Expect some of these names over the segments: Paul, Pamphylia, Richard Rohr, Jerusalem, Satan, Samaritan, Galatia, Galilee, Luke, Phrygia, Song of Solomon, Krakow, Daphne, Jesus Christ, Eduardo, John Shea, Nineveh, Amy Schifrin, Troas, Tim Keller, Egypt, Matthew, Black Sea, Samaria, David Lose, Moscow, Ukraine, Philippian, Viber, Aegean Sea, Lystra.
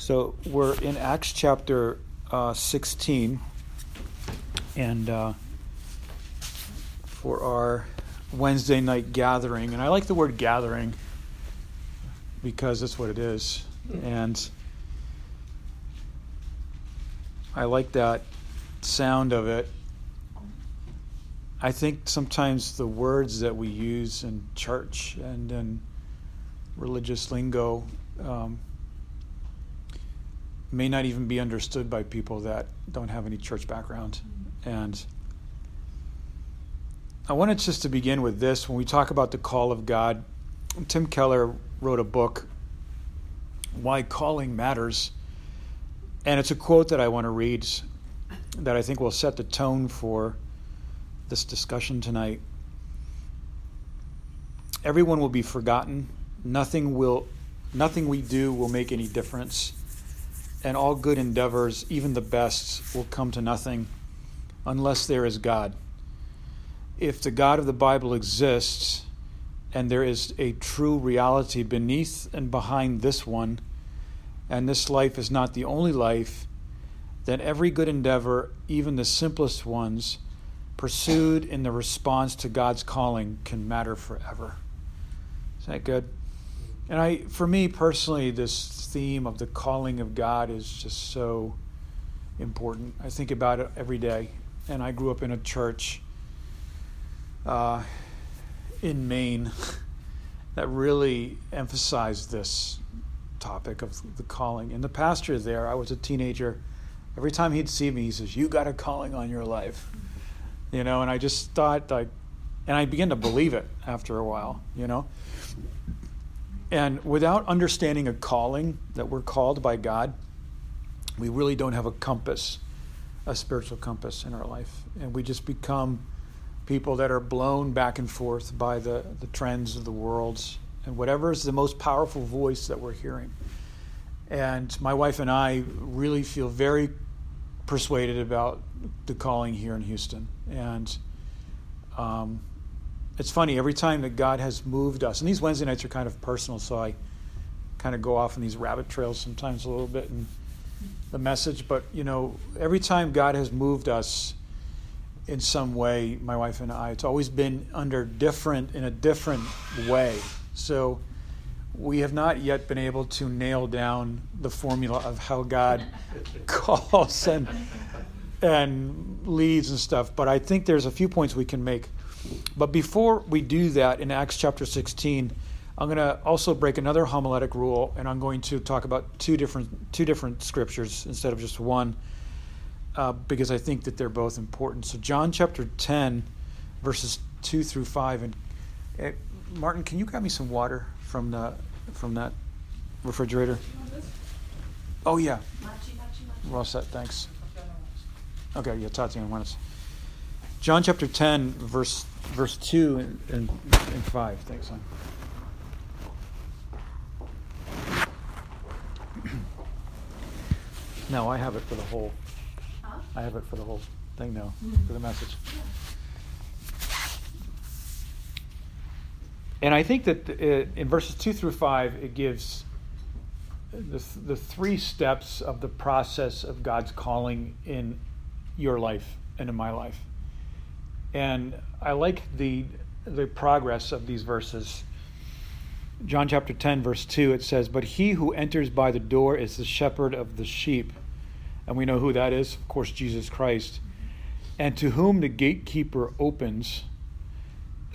So we're in Acts chapter 16, and for our Wednesday night gathering, and I like the word gathering because that's what it is, and I like that sound of it. I think sometimes the words that we use in church and in religious lingo may not even be understood by people that don't have any church background. And I wanted just to begin with this. When we talk about the call of God, Tim Keller wrote a book, Why Calling Matters. And it's a quote that I want to read that I think will set the tone for this discussion tonight. Everyone will be forgotten. Nothing we do will make any difference. And all good endeavors, even the best, will come to nothing unless there is God. If the God of the Bible exists, and there is a true reality beneath and behind this one, and this life is not the only life, then every good endeavor, even the simplest ones, pursued in the response to God's calling can matter forever. Is that good? And for me personally, this theme of the calling of God is just so important. I think about it every day. And I grew up in a church in Maine that really emphasized this topic of the calling. And the pastor there, I was a teenager, every time he'd see me, he says, "You got a calling on your life." You know, and I just thought, and I began to believe it after a while, you know. And without understanding a calling, that we're called by God, we really don't have a compass, a spiritual compass in our life. And we just become people that are blown back and forth by the trends of the world and whatever is the most powerful voice that we're hearing. And my wife and I really feel very persuaded about the calling here in Houston. And it's funny, every time that God has moved us, and these Wednesday nights are kind of personal, so I kind of go off on these rabbit trails sometimes a little bit in the message, but you know, every time God has moved us in some way, my wife and I, it's always been in a different way. So we have not yet been able to nail down the formula of how God calls and leads and stuff, but I think there's a few points we can make. But before we do that, in Acts chapter 16, I'm going to also break another homiletic rule, and I'm going to talk about two different scriptures instead of just one, because I think that they're both important. So John chapter 10, verses 2 through 5, and Martin, can you grab me some water from that refrigerator? Oh yeah, we're all set. Thanks. Okay, yeah, Tatiana wants. John chapter 10, verse 2 and 5. Thanks, son. No, I have it for the whole. Huh? I have it for the whole thing now, for the message. And I think that in verses 2 through 5, it gives the three steps of the process of God's calling in your life and in my life. And I like the progress of these verses. John chapter 10, verse 2, it says, "But he who enters by the door is the shepherd of the sheep." And we know who that is, of course, Jesus Christ. "And to whom the gatekeeper opens,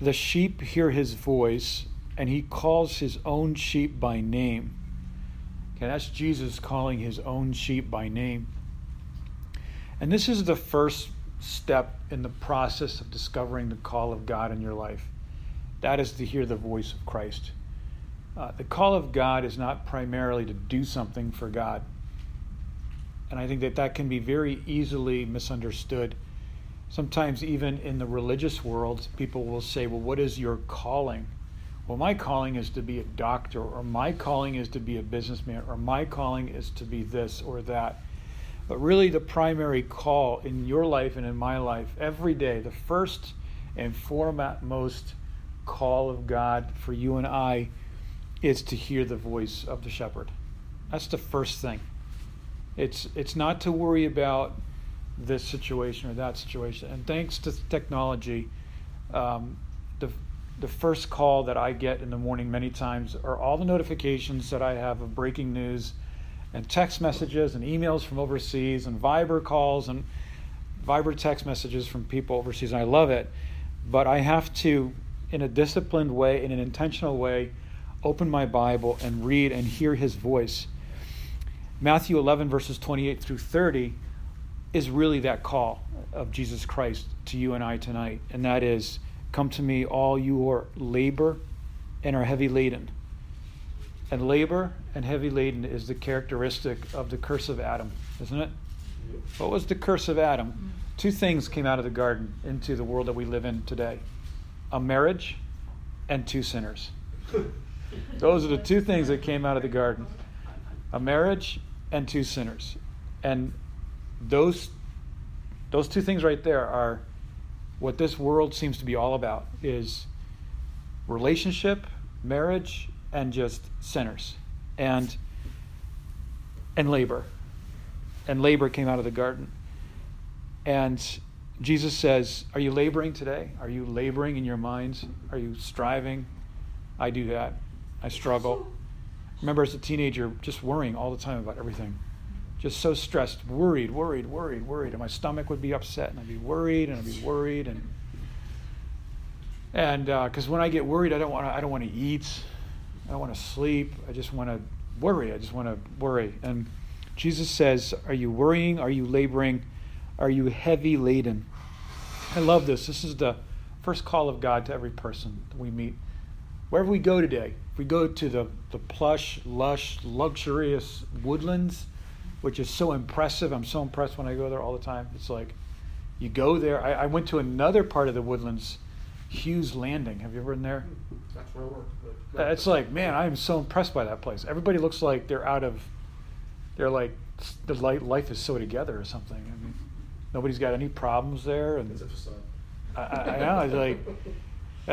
the sheep hear his voice, and he calls his own sheep by name." Okay, that's Jesus calling his own sheep by name. And this is the first step in the process of discovering the call of God in your life. That is to hear the voice of Christ. The call of God is not primarily to do something for God. And I think that can be very easily misunderstood. Sometimes even in the religious world, people will say, "Well, what is your calling?" Well, my calling is to be a doctor, or my calling is to be a businessman, or my calling is to be this or that. But really the primary call in your life and in my life every day, the first and foremost call of God for you and I is to hear the voice of the shepherd. That's the first thing. It's not to worry about this situation or that situation. And thanks to technology, the first call that I get in the morning many times are all the notifications that I have of breaking news and text messages and emails from overseas and Viber calls and Viber text messages from people overseas. And I love it. But I have to, in a disciplined way, in an intentional way, open my Bible and read and hear his voice. Matthew 11, verses 28 through 30 is really that call of Jesus Christ to you and I tonight. And that is, come to me, all you who are labor and are heavy laden. And labor and heavy laden is the characteristic of the curse of Adam, isn't it? What was the curse of Adam? Two things came out of the garden into the world that we live in today. A marriage and two sinners. Those are the two things that came out of the garden. A marriage and two sinners. And those two things right there are what this world seems to be all about, is relationship, marriage, and just sinners. And labor. And labor came out of the garden. And Jesus says, are you laboring today? Are you laboring in your minds? Are you striving? I do that. I struggle. Remember as a teenager, just worrying all the time about everything. Just so stressed, worried. And my stomach would be upset, and I'd be worried, and because when I get worried, I don't want to eat. I don't want to sleep. I just want to worry. And Jesus says, are you worrying? Are you laboring? Are you heavy laden? I love this. This is the first call of God to every person that we meet. Wherever we go today, if we go to the plush, lush, luxurious woodlands, which is so impressive. I'm so impressed when I go there all the time. It's like you go there. I went to another part of the woodlands, Hughes Landing. Have you ever been there? That's where I work. It's like, man, I am so impressed by that place. Everybody looks like they're like, the life is so together or something. I mean, nobody's got any problems there. And I know.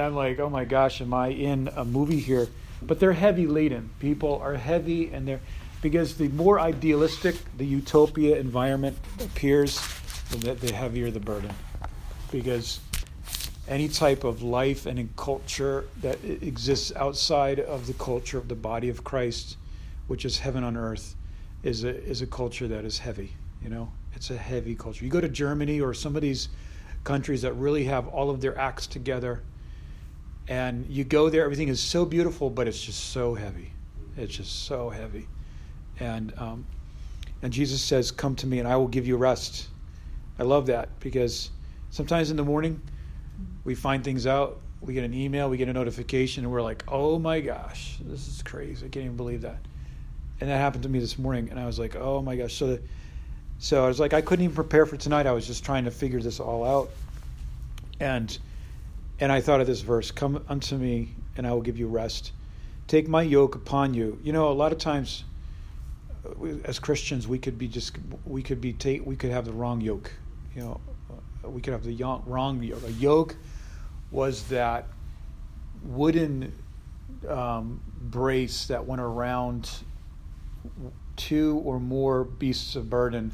I'm like, oh my gosh, am I in a movie here? But they're heavy laden. People are heavy, and they're, because the more idealistic the utopia environment appears, the heavier the burden. Because any type of life and in culture that exists outside of the culture of the body of Christ, which is heaven on earth, is a culture that is heavy. You know, it's a heavy culture. You go to Germany or some of these countries that really have all of their acts together, and you go there, everything is so beautiful, but it's just so heavy. It's just so heavy. And Jesus says, come to me and I will give you rest. I love that, because sometimes in the morning we find things out, we get an email, we get a notification, and we're like, oh my gosh, this is crazy. I can't even believe that. And that happened to me this morning, and I was like, oh my gosh. So I was like, I couldn't even prepare for tonight. I was just trying to figure this all out. And I thought of this verse, come unto me and I will give you rest. Take my yoke upon you. You know, a lot of times as Christians, we could have the wrong yoke. You know, we could have the wrong yoke. A yoke was that wooden brace that went around two or more beasts of burden,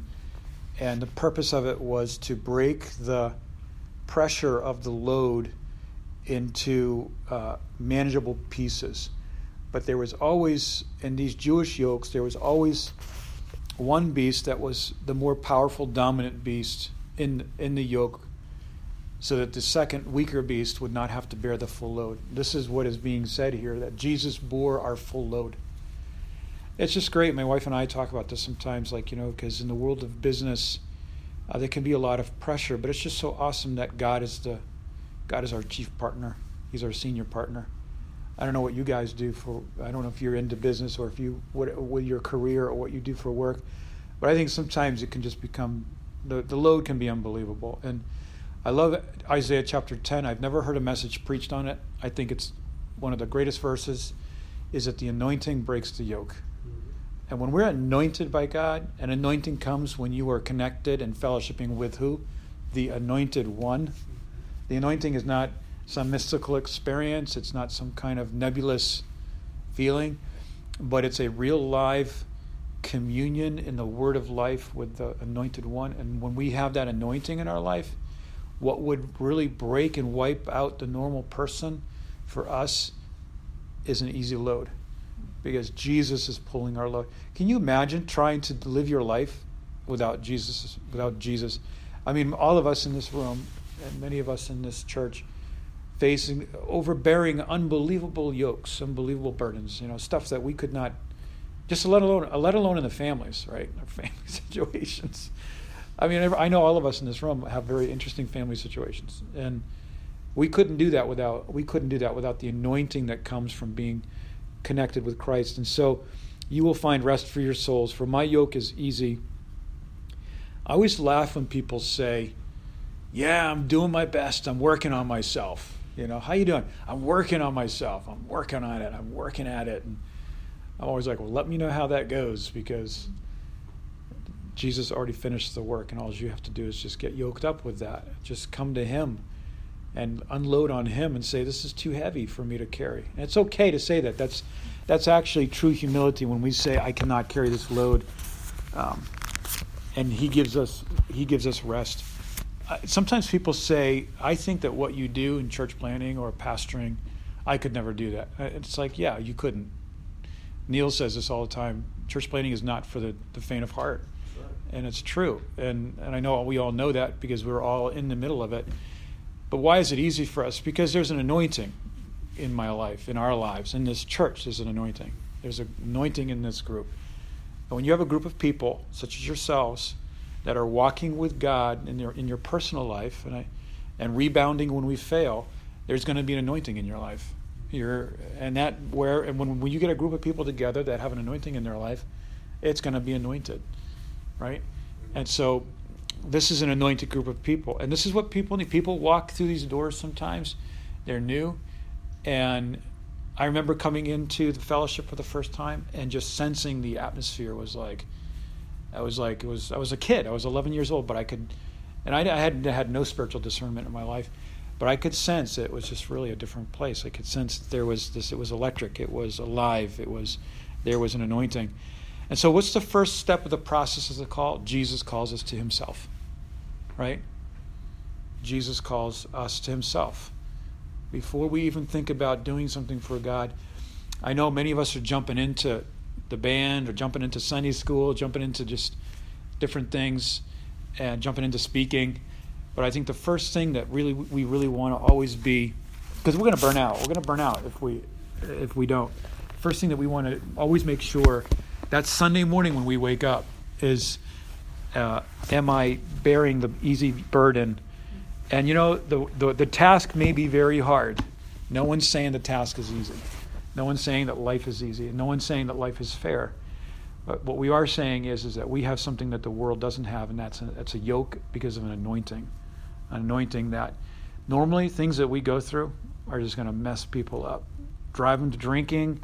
and the purpose of it was to break the pressure of the load into manageable pieces. But there was always, in these Jewish yokes, there was always one beast that was the more powerful, dominant beast in the yoke, so that the second, weaker beast would not have to bear the full load. This is what is being said here, that Jesus bore our full load. It's just great. My wife and I talk about this sometimes, like, you know, because in the world of business, there can be a lot of pressure, but it's just so awesome that God is our chief partner. He's our senior partner. I don't know what you guys do for, I don't know if you're into business or if you, what with your career or what you do for work, but I think sometimes it can just become, the load can be unbelievable. And I love Isaiah chapter 10. I've never heard a message preached on it. I think it's one of the greatest verses, is that the anointing breaks the yoke. And when we're anointed by God, and anointing comes when you are connected and fellowshipping with who? The anointed one. The anointing is not some mystical experience. It's not some kind of nebulous feeling, but it's a real live communion in the word of life with the anointed one. And when we have that anointing in our life, what would really break and wipe out the normal person for us is an easy load, because Jesus is pulling our load. Can you imagine trying to live your life without Jesus? I mean, all of us in this room and many of us in this church facing overbearing unbelievable yokes, unbelievable burdens, you know, stuff that we could not, just let alone in the families, right? Our family situations. I mean, I know all of us in this room have very interesting family situations, and we couldn't do that without the anointing that comes from being connected with Christ. And so you will find rest for your souls, for my yoke is easy. I always laugh when people say, yeah, I'm doing my best, I'm working on myself. You know, how you doing? I'm working on myself. I'm working on it. I'm working at it. And I'm always like, well, let me know how that goes, because Jesus already finished the work, and all you have to do is just get yoked up with that. Just come to him and unload on him and say, this is too heavy for me to carry. And it's okay to say that. That's actually true humility, when we say, I cannot carry this load. And he gives us rest. Sometimes people say, I think that what you do in church planning or pastoring, I could never do that. It's like, yeah, you couldn't. Neil says this all the time. Church planning is not for the faint of heart. Sure. And it's true. And I know we all know that, because we're all in the middle of it. But why is it easy for us? Because there's an anointing in my life, in our lives, in this church. There's an anointing. There's an anointing in this group. And when you have a group of people, such as yourselves, that are walking with God in your personal life and rebounding when we fail, there's going to be an anointing in your life. When you get a group of people together that have an anointing in their life, it's going to be anointed, right? And so this is an anointed group of people, and this is what people need. People walk through these doors sometimes; they're new. And I remember coming into the fellowship for the first time and just sensing the atmosphere was like. I was a kid. I was 11 years old, but I had no spiritual discernment in my life, but I could sense it was just really a different place. I could sense there was this. It was electric. It was alive. There was an anointing. And so, what's the first step of the process of the call? Jesus calls us to himself, right? Jesus calls us to himself before we even think about doing something for God. I know many of us are jumping into the band, or jumping into Sunday school, jumping into just different things, and jumping into speaking. But I think the first thing that really we really want to always be, because we're going to burn out. We're going to burn out if we don't. First thing that we want to always make sure that Sunday morning when we wake up is, am I bearing the easy burden? And you know, the task may be very hard. No one's saying the task is easy. No one's saying that life is easy, and no one's saying that life is fair. But what we are saying is that we have something that the world doesn't have, and that's a yoke because of an anointing that normally things that we go through are just going to mess people up, drive them to drinking,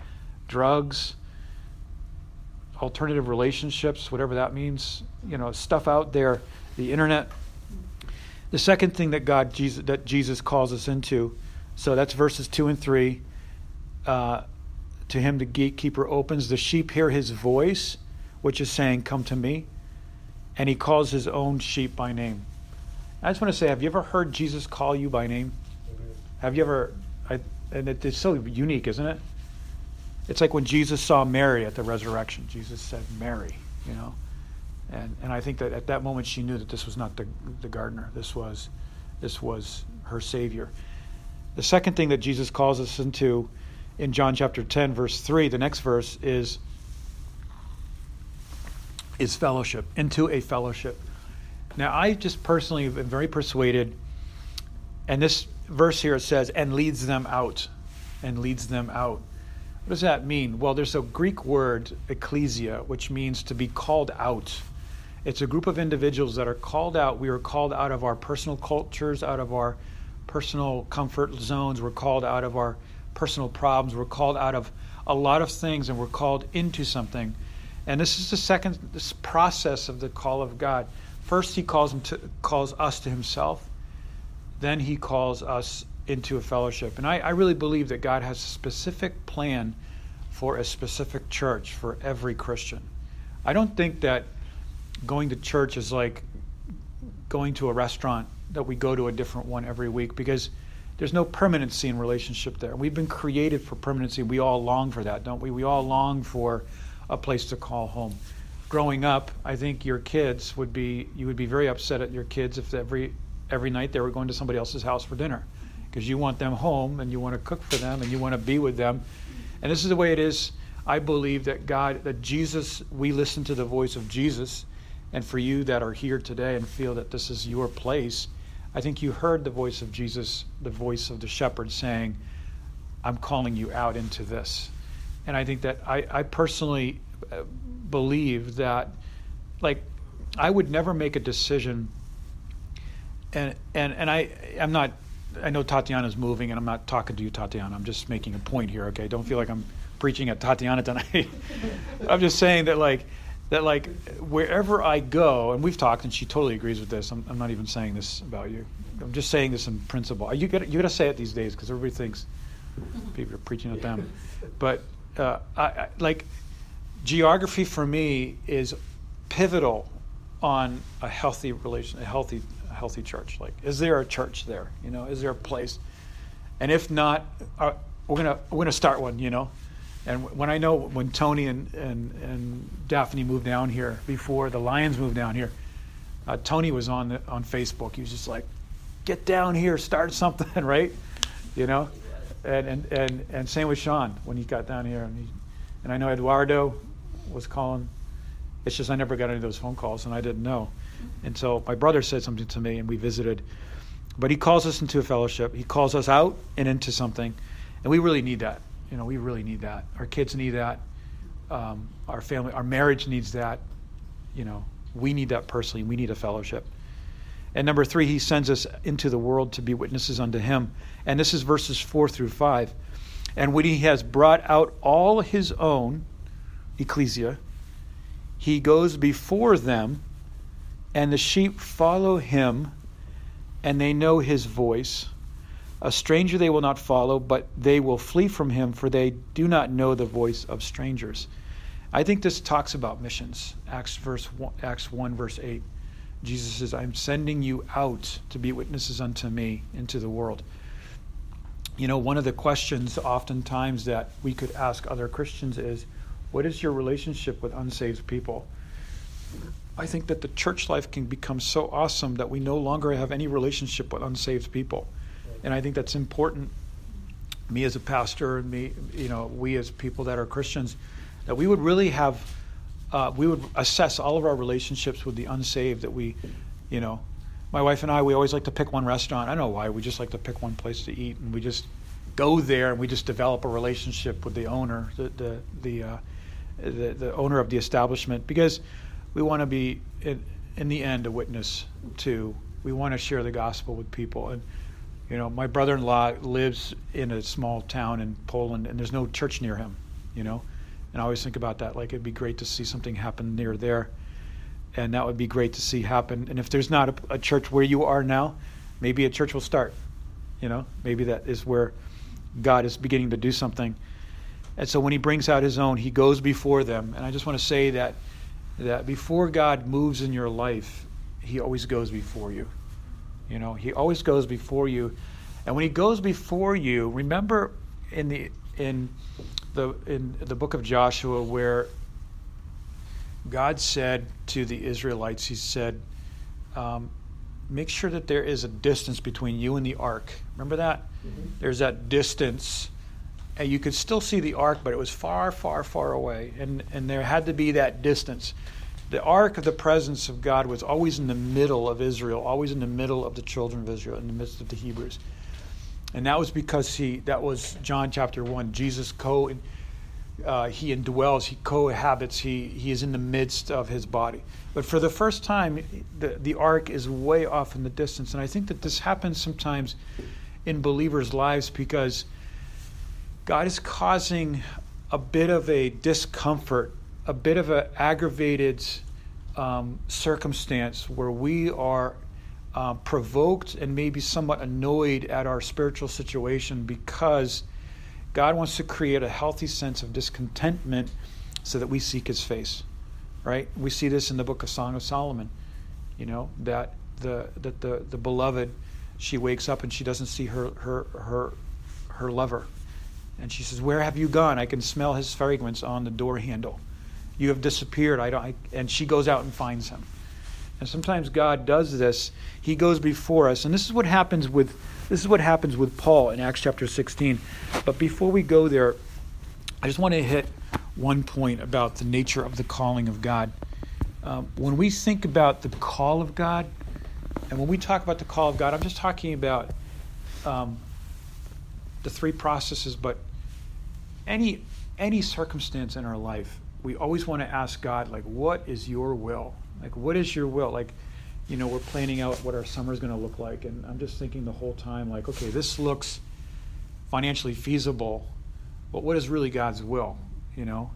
drugs, alternative relationships, whatever that means. You know, stuff out there, the internet. The second thing that Jesus calls us into, so that's verses 2 and 3. To him the gatekeeper opens. The sheep hear his voice, which is saying, come to me. And he calls his own sheep by name. I just want to say, have you ever heard Jesus call you by name? Have you ever? And it's so unique, isn't it? It's like when Jesus saw Mary at the resurrection. Jesus said, Mary, you know. And I think that at that moment she knew that this was not the gardener. This was her Savior. The second thing that Jesus calls us into in John chapter 10, verse 3, the next verse is fellowship, into a fellowship. Now, I just personally am very persuaded, and this verse here, it says, and leads them out. What does that mean? Well, there's a Greek word, ecclesia, which means to be called out. It's a group of individuals that are called out. We are called out of our personal cultures, out of our personal comfort zones. We're called out of our personal problems. We're called out of a lot of things, and we're called into something. And this is the second process of the call of God. First, he calls us to himself. Then he calls us into a fellowship. And I really believe that God has a specific plan for a specific church for every Christian. I don't think that going to church is like going to a restaurant, that we go to a different one every week, because there's no permanency in relationship there. We've been created for permanency. We all long for that, don't we? We all long for a place to call home. Growing up, I think your kids would be, you would be very upset at your kids if every night they were going to somebody else's house for dinner, because you want them home and you want to cook for them and you want to be with them. And this is the way it is. I believe that God, that Jesus, we listen to the voice of Jesus. And for you that are here today and feel that this is your place, I think you heard the voice of Jesus, the voice of the shepherd saying, I'm calling you out into this. And I think that I personally believe that, like, I would never make a decision. And I'm not, I know Tatiana's moving, and I'm not talking to you, Tatiana. I'm just making a point here, okay? Don't feel like I'm preaching at Tatiana tonight. I'm just saying that wherever I go, and we've talked, and she totally agrees with this. I'm not even saying this about you. I'm just saying this in principle. You got to say it these days, because everybody thinks people are preaching at them. But I geography for me is pivotal on a healthy relation, a healthy church. Like, is there a church there? You know, is there a place? And if not, we're gonna start one. You know. And when Tony and Daphne moved down here, before the Lions moved down here, Tony was on Facebook. He was just like, get down here, start something, right? You know? And same with Sean when he got down here. And I know Eduardo was calling. It's just I never got any of those phone calls, and I didn't know. And so my brother said something to me, and we visited. But he calls us into a fellowship. He calls us out and into something. And we really need that. You know, we really need that. Our kids need that. Our family, our marriage needs that. You know, we need that personally. We need a fellowship. And number 3, he sends us into the world to be witnesses unto him. And this is verses 4-5. And when he has brought out all his own, ecclesia, he goes before them, and the sheep follow him, and they know his voice. A stranger they will not follow, but they will flee from him, for they do not know the voice of strangers. I think this talks about missions. Acts 1, verse 8. Jesus says, I'm sending you out to be witnesses unto me into the world. You know, one of the questions oftentimes that we could ask other Christians is, what is your relationship with unsaved people? I think that the church life can become so awesome that we no longer have any relationship with unsaved people. And I think that's important. Me as a pastor, and me, you know, we as people that are Christians, that we would really have, we would assess all of our relationships with the unsaved. That we, you know, my wife and I, we always like to pick one restaurant. I don't know why. We just like to pick one place to eat, and we just go there, and we just develop a relationship with the owner, the owner of the establishment, because we want to be in the end a witness to. We want to share the gospel with people. And you know, my brother-in-law lives in a small town in Poland, and there's no church near him, you know. And I always think about that, like, it'd be great to see something happen near there. And that would be great to see happen. And if there's not a church where you are now, maybe a church will start, you know. Maybe that is where God is beginning to do something. And so when he brings out his own, he goes before them. And I just want to say that before God moves in your life, he always goes before you. You know, he always goes before you, and when he goes before you, remember in the book of Joshua where God said to the Israelites, he said, "Make sure that there is a distance between you and the ark." Remember that? Mm-hmm. There's that distance, and you could still see the ark, but it was far, far, far away, and there had to be that distance. The ark of the presence of God was always in the middle of Israel, always in the middle of the children of Israel, in the midst of the Hebrews. And that was because that was John chapter 1. Jesus he indwells, he cohabits, he is in the midst of his body. But for the first time, the ark is way off in the distance. And I think that this happens sometimes in believers' lives because God is causing a bit of a discomfort, a bit of an aggravated circumstance where we are provoked and maybe somewhat annoyed at our spiritual situation, because God wants to create a healthy sense of discontentment so that we seek his face. right? We see this in the book of Song of Solomon, you know, that the beloved, she wakes up and she doesn't see her lover. And she says, "Where have you gone? I can smell his fragrance on the door handle. You have disappeared." And she goes out and finds him. And sometimes God does this. He goes before us. And this is what happens with Paul in Acts chapter 16. But before we go there, I just want to hit one point about the nature of the calling of God. When we think about the call of God, and when we talk about the call of God, I'm just talking about the three processes, but any circumstance in our life, we always want to ask God, like, what is your will? Like, what is your will? Like, you know, we're planning out what our summer's going to look like, and I'm just thinking the whole time, like, okay, this looks financially feasible, but what is really God's will, you know?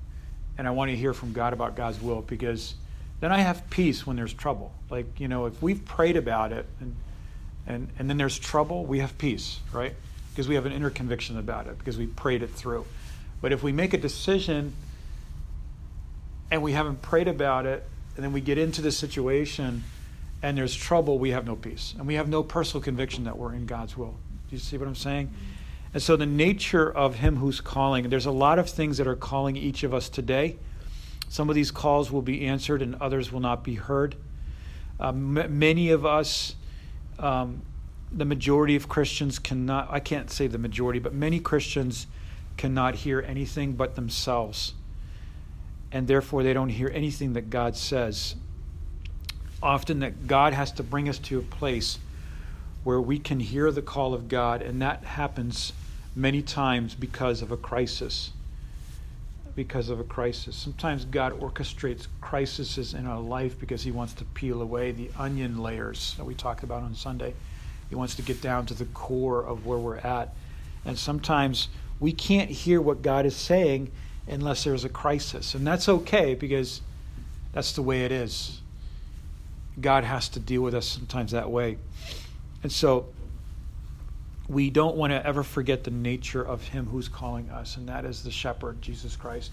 And I want to hear from God about God's will, because then I have peace when there's trouble. Like, you know, if we've prayed about it and then there's trouble, we have peace, right? Because we have an inner conviction about it, because we prayed it through. But if we make a decision and we haven't prayed about it, and then we get into the situation and there's trouble, we have no peace. And we have no personal conviction that we're in God's will. Do you see what I'm saying? And so the nature of him who's calling, and there's a lot of things that are calling each of us today. Some of these calls will be answered and others will not be heard. Many of us, the majority of Christians cannot, I can't say the majority, but many Christians cannot hear anything but themselves. And therefore they don't hear anything that God says. Often that God has to bring us to a place where we can hear the call of God, and that happens many times because of a crisis. Because of a crisis. Sometimes God orchestrates crises in our life because he wants to peel away the onion layers that we talked about on Sunday. He wants to get down to the core of where we're at. And sometimes we can't hear what God is saying unless there's a crisis. And that's okay, because that's the way it is. God has to deal with us sometimes that way. And so we don't want to ever forget the nature of him who's calling us, and that is the shepherd, Jesus Christ.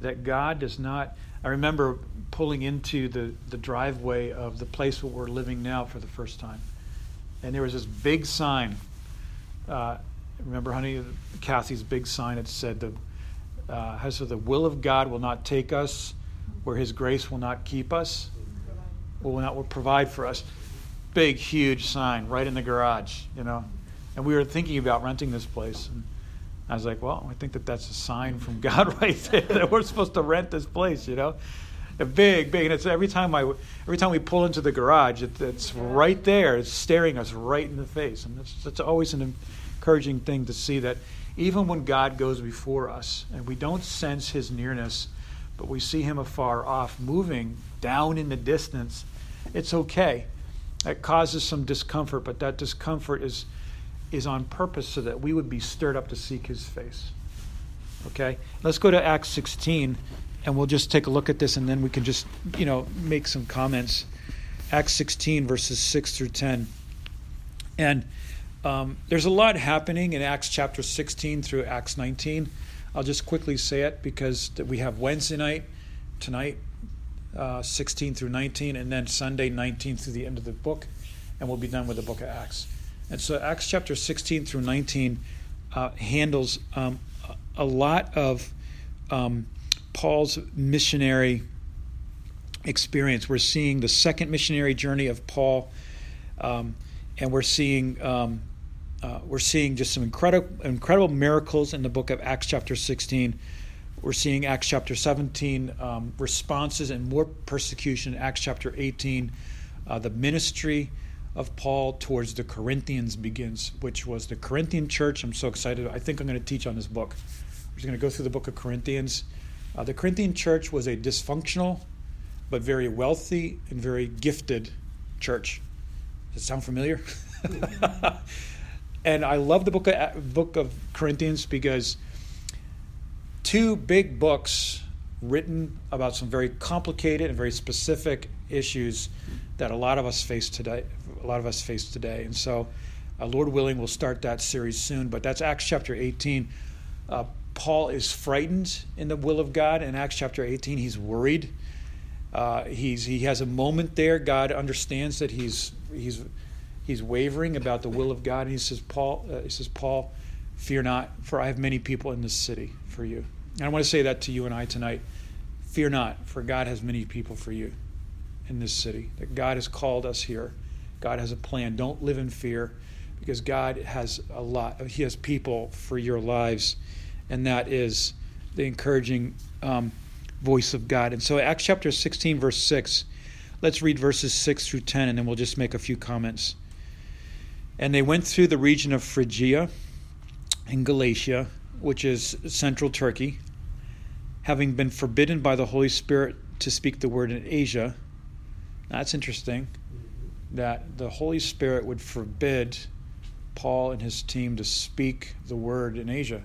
That God does not... I remember pulling into the driveway of the place where we're living now for the first time. And there was this big sign. Remember, honey, Kathy's big sign. It said, the will of God will not take us where his grace will not keep us, will provide for us. Big, huge sign right in the garage, you know. And we were thinking about renting this place. And I was like, well, I think that's a sign from God right there that we're supposed to rent this place, you know. Big, and it's every time we pull into the garage, it's right there. It's staring us right in the face, and it's always an encouraging thing to see that even when God goes before us, and we don't sense his nearness, but we see him afar off, moving down in the distance, it's okay. It causes some discomfort, but that discomfort is on purpose so that we would be stirred up to seek his face. Okay, let's go to Acts 16. And we'll just take a look at this, and then we can just, you know, make some comments. Acts 16, verses 6 through 10. And there's a lot happening in Acts chapter 16 through Acts 19. I'll just quickly say it because we have Wednesday night, tonight, 16 through 19, and then Sunday, 19 through the end of the book. And we'll be done with the book of Acts. And so Acts chapter 16 through 19 handles a lot of... Paul's missionary experience. We're seeing the second missionary journey of Paul, and we're seeing just some incredible miracles in the book of Acts chapter 16. We're seeing Acts chapter 17 responses and more persecution. Acts chapter 18, the ministry of Paul towards the Corinthians begins, which was the Corinthian church. I'm so excited. I think I'm going to teach on this book. I'm just going to go through the book of Corinthians. The Corinthian church was a dysfunctional but very wealthy and very gifted church. Does it sound familiar? And I love the book of Corinthians because two big books written about some very complicated and very specific issues that a lot of us face today. And so, Lord willing, we'll start that series soon. But that's Acts chapter 18. Paul is frightened in the will of God. In Acts chapter 18, he's worried. He has a moment there. God understands that he's wavering about the will of God, and he says, Paul, fear not, for I have many people in this city for you. And I want to say that to you and I tonight. Fear not, for God has many people for you in this city. That God has called us here. God has a plan. Don't live in fear, because God has a lot. He has people for your lives, and that is the encouraging voice of God. And so Acts chapter 16, verse 6. Let's read verses 6 through 10, and then we'll just make a few comments. And they went through the region of Phrygia and Galatia, which is central Turkey, having been forbidden by the Holy Spirit to speak the word in Asia. Now, that's interesting that the Holy Spirit would forbid Paul and his team to speak the word in Asia.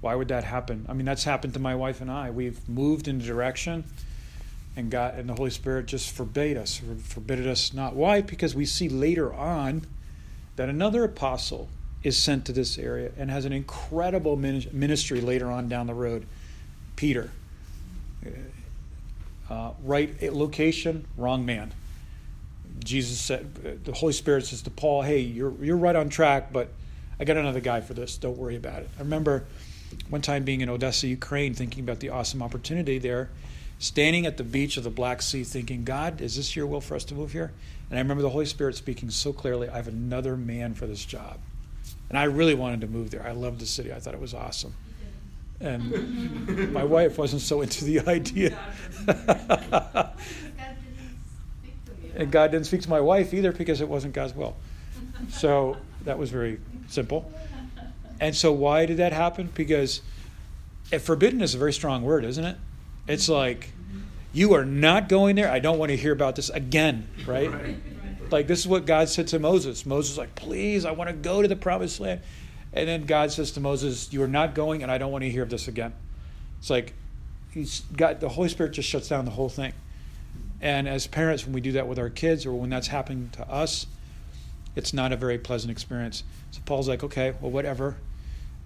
Why would that happen? I mean, that's happened to my wife and I. We've moved in a direction, and God and the Holy Spirit just forbid us. Not why? Because we see later on that another apostle is sent to this area and has an incredible ministry later on down the road. Peter. Right location, wrong man. Jesus said, the Holy Spirit says to Paul, hey, you're right on track, but I got another guy for this. Don't worry about it. I remember one time being in Odessa, Ukraine, thinking about the awesome opportunity there, standing at the beach of the Black Sea thinking, God, is this your will for us to move here? And I remember the Holy Spirit speaking so clearly, I have another man for this job. And I really wanted to move there. I loved the city. I thought it was awesome. And my wife wasn't so into the idea. And God didn't speak to my wife either, because it wasn't God's will. So that was very simple. And so why did that happen? Because forbidden is a very strong word, isn't it? It's like, you are not going there. I don't want to hear about this again, right? Like, this is what God said to Moses. Moses is like, please, I want to go to the promised land. And then God says to Moses, you are not going, and I don't want to hear of this again. It's like the Holy Spirit just shuts down the whole thing. And as parents, when we do that with our kids, or when that's happening to us, it's not a very pleasant experience. So Paul's like, okay, well, whatever.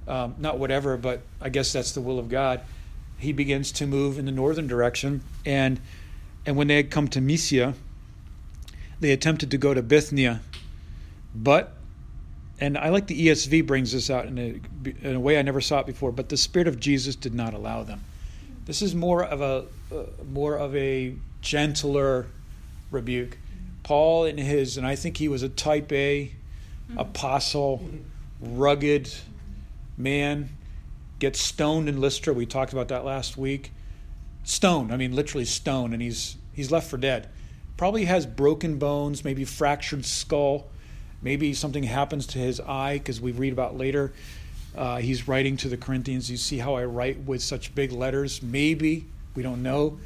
Not whatever, but I guess that's the will of God. He begins to move in the northern direction. And when they had come to Mysia, they attempted to go to Bithynia, but... And I like the ESV brings this out in a way I never saw it before. But the Spirit of Jesus did not allow them. This is more of a gentler rebuke. Paul and I think he was a type A apostle, rugged man, gets stoned in Lystra. We talked about that last week. Stoned. I mean, literally stoned, and he's left for dead. Probably has broken bones, maybe fractured skull. Maybe something happens to his eye, because we read about later. He's writing to the Corinthians. You see how I write with such big letters? Maybe. We don't know.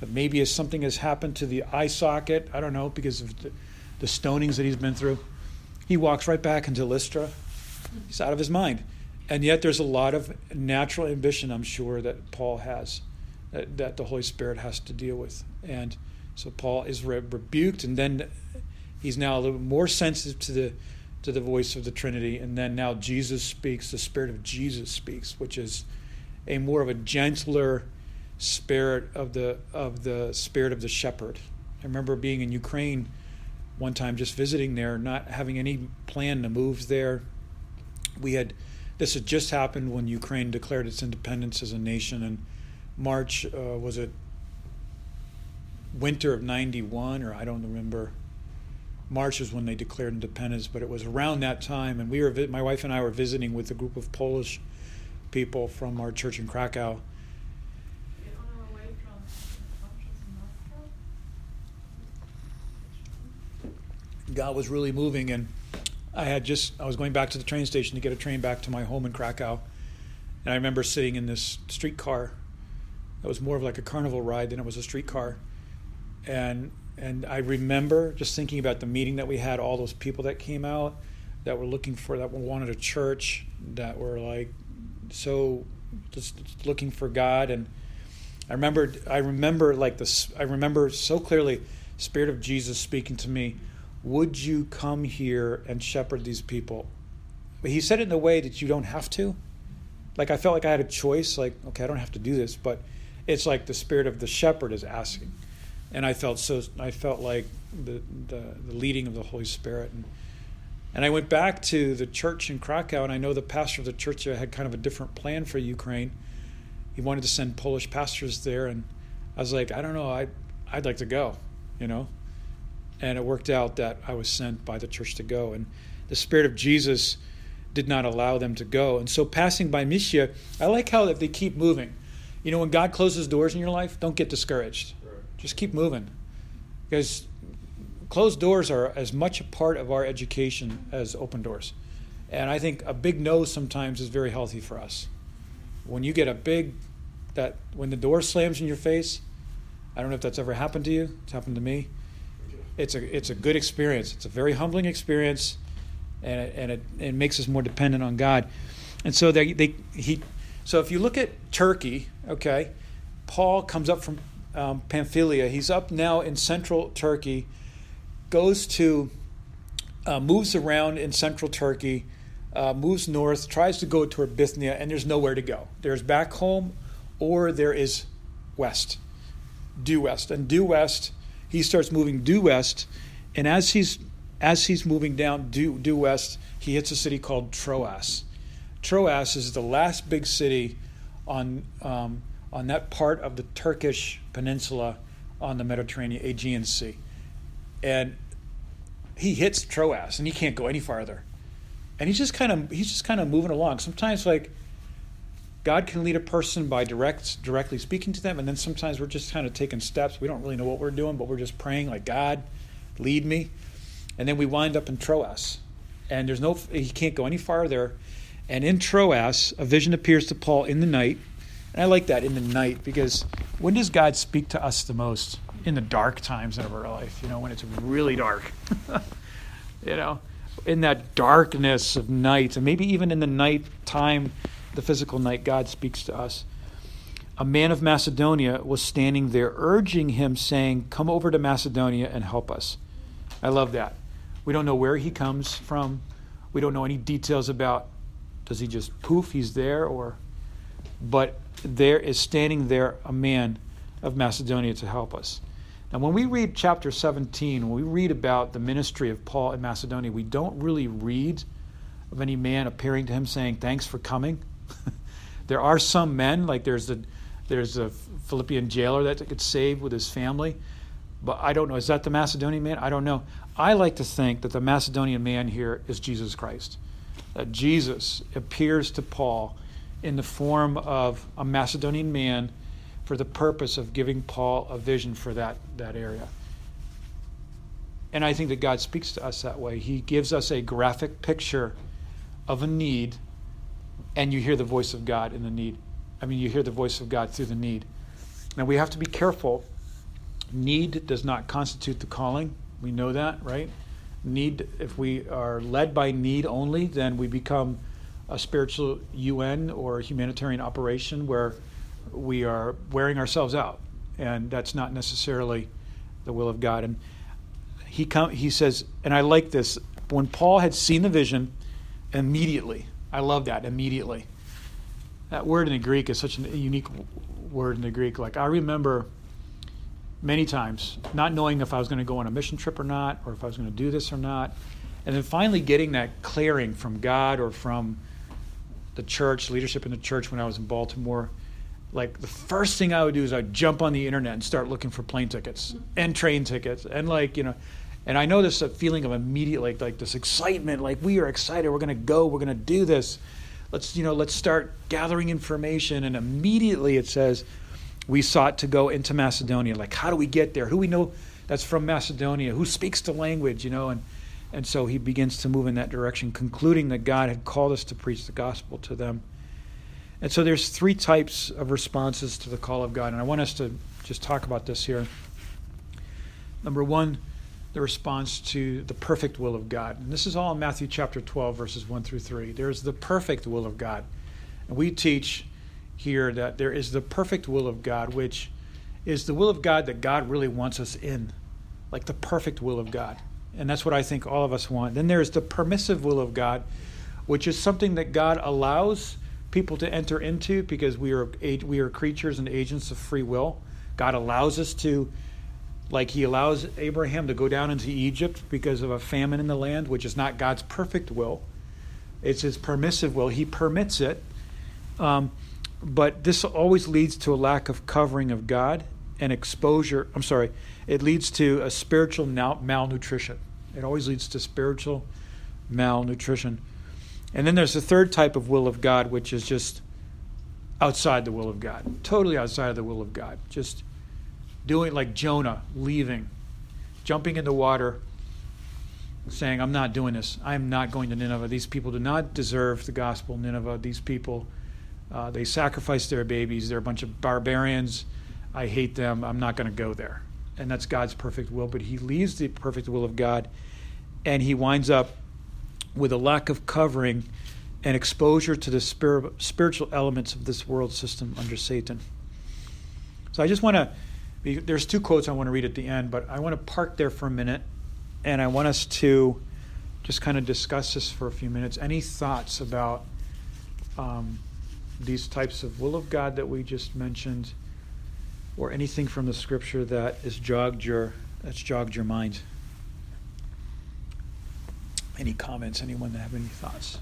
But maybe something has happened to the eye socket. I don't know, because of the stonings that he's been through. He walks right back into Lystra. He's out of his mind. And yet there's a lot of natural ambition, I'm sure, that Paul has, that the Holy Spirit has to deal with. And so Paul is rebuked, and then... he's now a little more sensitive to the voice of the Trinity, and then now Jesus speaks, the Spirit of Jesus speaks, which is a more of a gentler spirit of the spirit of the shepherd. I remember being in Ukraine one time, just visiting there, not having any plan to move there. This had just happened when Ukraine declared its independence as a nation in March, was it winter of 91, or I don't remember. March is when they declared independence, but it was around that time, and my wife and I were visiting with a group of Polish people from our church in Krakow. On our way from Moscow. God was really moving, and I was going back to the train station to get a train back to my home in Krakow, and I remember sitting in this streetcar. It was more of like a carnival ride than it was a streetcar, And I remember just thinking about the meeting that we had, all those people that came out, that were looking for, that wanted a church, that were like, so just looking for God. And I remember so clearly, Spirit of Jesus speaking to me, would you come here and shepherd these people? But he said it in a way that you don't have to. Like, I felt like I had a choice, like, okay, I don't have to do this, but it's like the spirit of the shepherd is asking. And I felt like the leading of the Holy Spirit. And I went back to the church in Krakow, and I know the pastor of the church there had kind of a different plan for Ukraine. He wanted to send Polish pastors there, and I was like, I don't know, I'd like to go, you know. And it worked out that I was sent by the church to go, and the Spirit of Jesus did not allow them to go. And so passing by Mysia, I like how that they keep moving. You know, when God closes doors in your life, don't get discouraged. Right. Just keep moving. Because closed doors are as much a part of our education as open doors. And I think a big no sometimes is very healthy for us. When you get a big, that when the door slams in your face, I don't know if that's ever happened to you. It's happened to me. It's a good experience. It's a very humbling experience. And it makes us more dependent on God. And so so if you look at Turkey, okay, Paul comes up from Pamphylia. He's up now in central Turkey, goes to, moves around in central Turkey, moves north, tries to go toward Bithynia, and there's nowhere to go. There's back home, or there is west, due west. And due west, he starts moving due west, and as he's moving down due west, he hits a city called Troas. Troas is the last big city on that part of the Turkish peninsula on the Mediterranean, Aegean Sea. And he hits Troas, and he can't go any farther. And he's just kind of moving along. Sometimes, like, God can lead a person by directly speaking to them, and then sometimes we're just kind of taking steps. We don't really know what we're doing, but we're just praying, like, God, lead me. And then we wind up in Troas, and he can't go any farther. And in Troas, a vision appears to Paul in the night. And I like that, in the night, because when does God speak to us the most? In the dark times of our life, you know, when it's really dark, you know, in that darkness of night. And maybe even in the night time, the physical night, God speaks to us. A man of Macedonia was standing there, urging him, saying, "Come over to Macedonia and help us." I love that. We don't know where he comes from. We don't know any details about, does he just poof, he's there, or? But there is standing there a man of Macedonia to help us. Now, when we read chapter 17, when we read about the ministry of Paul in Macedonia, we don't really read of any man appearing to him saying, "Thanks for coming." There are some men, like there's a Philippian jailer that gets saved with his family. But I don't know. Is that the Macedonian man? I don't know. I like to think that the Macedonian man here is Jesus Christ. That Jesus appears to Paul in the form of a Macedonian man for the purpose of giving Paul a vision for that area. And I think that God speaks to us that way. He gives us a graphic picture of a need, and you hear the voice of God in the need. I mean, you hear the voice of God through the need. Now, we have to be careful. Need does not constitute the calling. We know that, right? Need, if we are led by need only, then we become a spiritual UN or humanitarian operation where we are wearing ourselves out, and that's not necessarily the will of God. And he says, and I like this, when Paul had seen the vision, immediately, I love that, immediately. That word in the Greek is such a unique word in the Greek. Like, I remember many times not knowing if I was going to go on a mission trip or not, or if I was going to do this or not, and then finally getting that clearing from God or from the church, leadership in the church when I was in Baltimore. Like, the first thing I would do is I'd jump on the internet and start looking for plane tickets and train tickets. And, like, you know, and I know this feeling of immediate, like this excitement, like, we are excited, we're going to go, we're going to do this. Let's, you know, let's start gathering information. And immediately it says, we sought to go into Macedonia. Like, how do we get there? Who we know that's from Macedonia? Who speaks the language, you know? And so he begins to move in that direction, concluding that God had called us to preach the gospel to them. And so there's three types of responses to the call of God, and I want us to just talk about this here. Number one, the response to the perfect will of God. And this is all in Matthew chapter 12, verses 1 through 3. There's the perfect will of God. And we teach here that there is the perfect will of God, which is the will of God that God really wants us in, like the perfect will of God. And that's what I think all of us want. Then there's the permissive will of God, which is something that God allows people to enter into because we are creatures and agents of free will. God allows us to, like he allows Abraham to go down into Egypt because of a famine in the land, which is not God's perfect will. It's his permissive will. He permits it. But this always leads to a lack of covering of God and exposure. It leads to a spiritual malnutrition. It always leads to spiritual malnutrition. And then there's the third type of will of God, which is just outside the will of God, totally outside of the will of God, just doing like Jonah, leaving, jumping in the water, saying, I'm not doing this. I'm not going to Nineveh. These people do not deserve the gospel, Nineveh. These people, they sacrifice their babies. They're a bunch of barbarians. I hate them. I'm not going to go there. And that's God's perfect will. But he leaves the perfect will of God, and he winds up with a lack of covering and exposure to the spiritual elements of this world system under Satan. So I just want to, there's two quotes I want to read at the end, but I want to park there for a minute, and I want us to just kind of discuss this for a few minutes. Any thoughts about these types of will of God that we just mentioned, or anything from the scripture that has jogged your mind? Any comments? Anyone have any thoughts?